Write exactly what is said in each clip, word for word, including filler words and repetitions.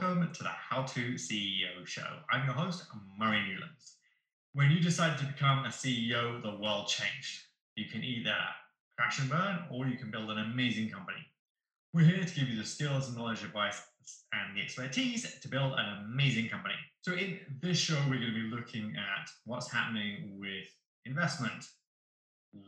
welcome to the How To C E O show. I'm your host, Murray Newlands. When you decided to become a C E O, the world changed. You can either crash and burn or you can build an amazing company. We're here to give you the skills, knowledge, advice, and the expertise to build an amazing company. So in this show, we're going to be looking at what's happening with investment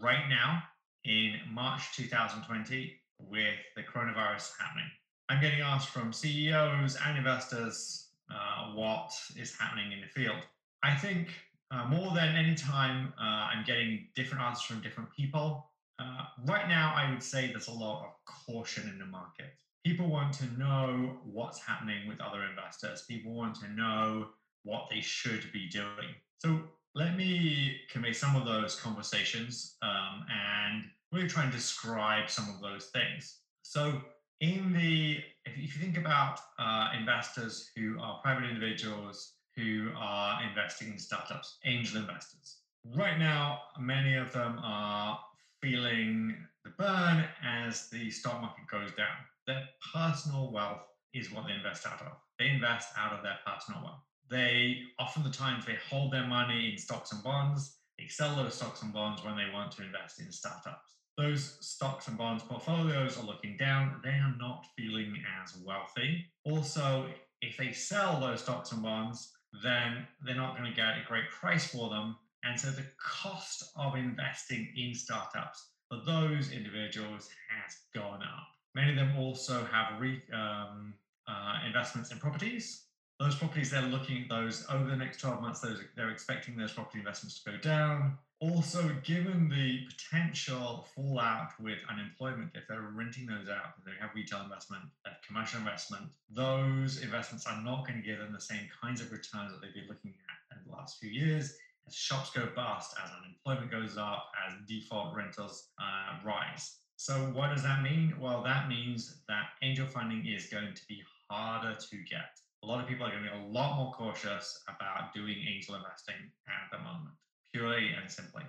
right now in March two thousand twenty with the coronavirus happening. I'm getting asked from C E Os and investors uh, what is happening in the field. I think uh, more than any time, uh, I'm getting different answers from different people. Uh, right now, I would say there's a lot of caution in the market. People want to know what's happening with other investors. People want to know what they should be doing. So let me convey some of those conversations um, and really try and describe some of those things. So in the, if you think about uh, investors who are private individuals who are investing in startups, angel investors, right now, many of them are feeling the burn as the stock market goes down. Their personal wealth is what they invest out of. They invest out of their personal wealth. They, often the times, they hold their money in stocks and bonds. They sell those stocks and bonds when they want to invest in startups. Those stocks and bonds portfolios are looking down. They are not feeling as wealthy. Also, if they sell those stocks and bonds, then they're not going to get a great price for them. And so the cost of investing in startups for those individuals has gone up. Many of them also have re, um, uh, investments in properties. Those properties, they're looking at those over the next twelve months, those, they're expecting those property investments to go down. Also, given the potential fallout with unemployment, if they're renting those out, if they have retail investment, they have commercial investment, those investments are not going to give them the same kinds of returns that they've been looking at in the last few years. As shops go bust, as unemployment goes up, as default rentals uh, rise. So what does that mean? Well, that means that angel funding is going to be harder to get. A lot of people are going to be a lot more cautious about doing angel investing at the moment, purely and simply.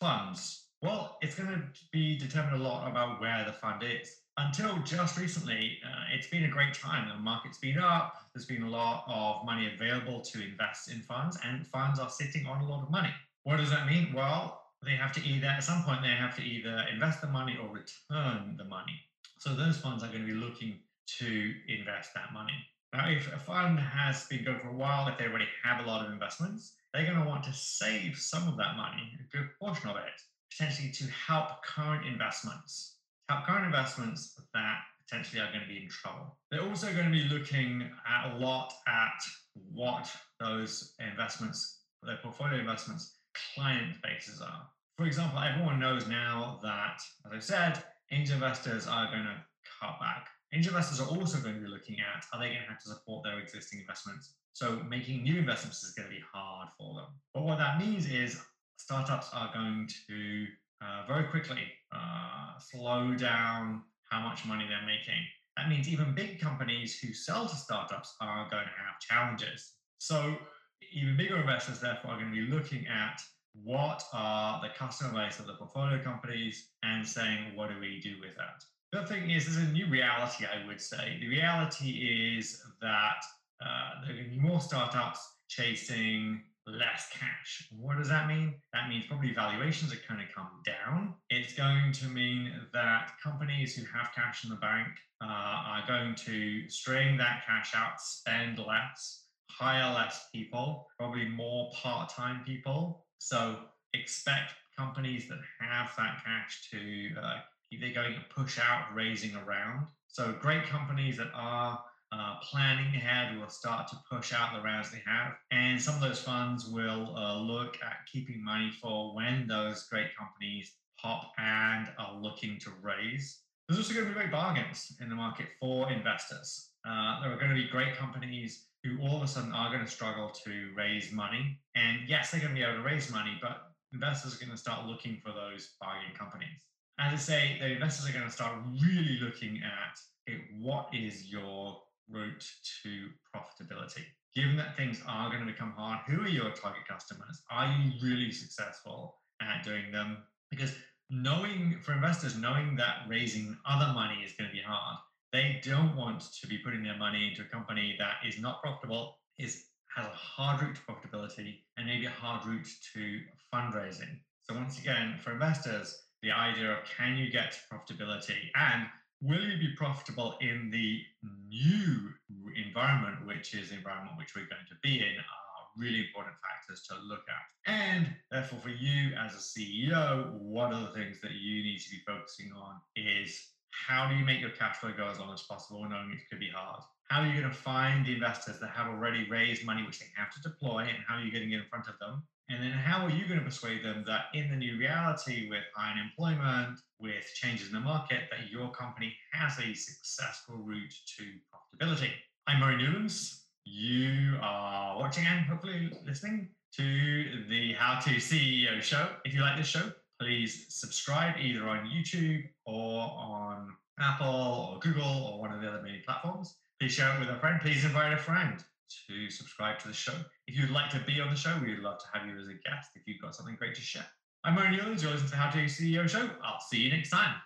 Funds. Well, it's going to be determined a lot about where the fund is. Until just recently, uh, it's been a great time. The market's been up. There's been a lot of money available to invest in funds, and funds are sitting on a lot of money. What does that mean? Well, they have to either, at some point, they have to either invest the money or return the money. So those funds are going to be looking to invest that money. Now, if a fund has been going for a while, if they already have a lot of investments, they're going to want to save some of that money, a good portion of it, potentially to help current investments, help current investments that potentially are going to be in trouble. They're also going to be looking at a lot at what those investments, their portfolio investments, client bases are. For example, everyone knows now that, as I said, angel investors are going to cut back. Angel investors are also going to be looking at, are they going to have to support their existing investments? So making new investments is going to be hard for them. But what that means is startups are going to uh, very quickly uh, slow down how much money they're making. That means even big companies who sell to startups are going to have challenges. So even bigger investors, therefore, are going to be looking at what are the customer base of the portfolio companies and saying, what do we do with that? The other thing is, there's a new reality, I would say. The reality is that uh, there are going to be more startups chasing less cash. What does that mean? That means probably valuations are going to come down. It's going to mean that companies who have cash in the bank uh, are going to strain that cash out, spend less, hire less people, probably more part-time people. So expect companies that have that cash to uh, they're going to push out raising around. So great companies that are uh, planning ahead will start to push out the rounds they have. And some of those funds will uh, look at keeping money for when those great companies pop and are looking to raise. There's also going to be great bargains in the market for investors. Uh, there are going to be great companies who all of a sudden are going to struggle to raise money. And yes, they're going to be able to raise money, but investors are going to start looking for those bargain companies. As I say, the investors are going to start really looking at it, what is your route to profitability? Given that things are going to become hard, who are your target customers? Are you really successful at doing them? Because knowing, for investors, knowing that raising other money is going to be hard, They don't want to be putting their money into a company that is not profitable, is has a hard route to profitability, and maybe a hard route to fundraising. So once again, for investors, the idea of can you get profitability and will you be profitable in the new environment, which is the environment which we're going to be in, are really important factors to look at. And therefore, for you as a C E O, one of the things that you need to be focusing on is how do you make your cash flow go as long as possible, knowing it could be hard? How are you going to find the investors that have already raised money, which they have to deploy, and how are you getting it in front of them? And then how are you going to persuade them that in the new reality with high unemployment, with changes in the market, that your company has a successful route to profitability? I'm Murray Newlands. You are watching and hopefully listening to the How To C E O show. If you like this show, please subscribe either on YouTube or on Apple or Google or one of the other many platforms. Please share it with a friend. Please invite a friend to subscribe to the show. If you'd like to be on the show, we'd love to have you as a guest if you've got something great to share. I'm Murray Newlands. You're listening to How To C E O Show. I'll see you next time.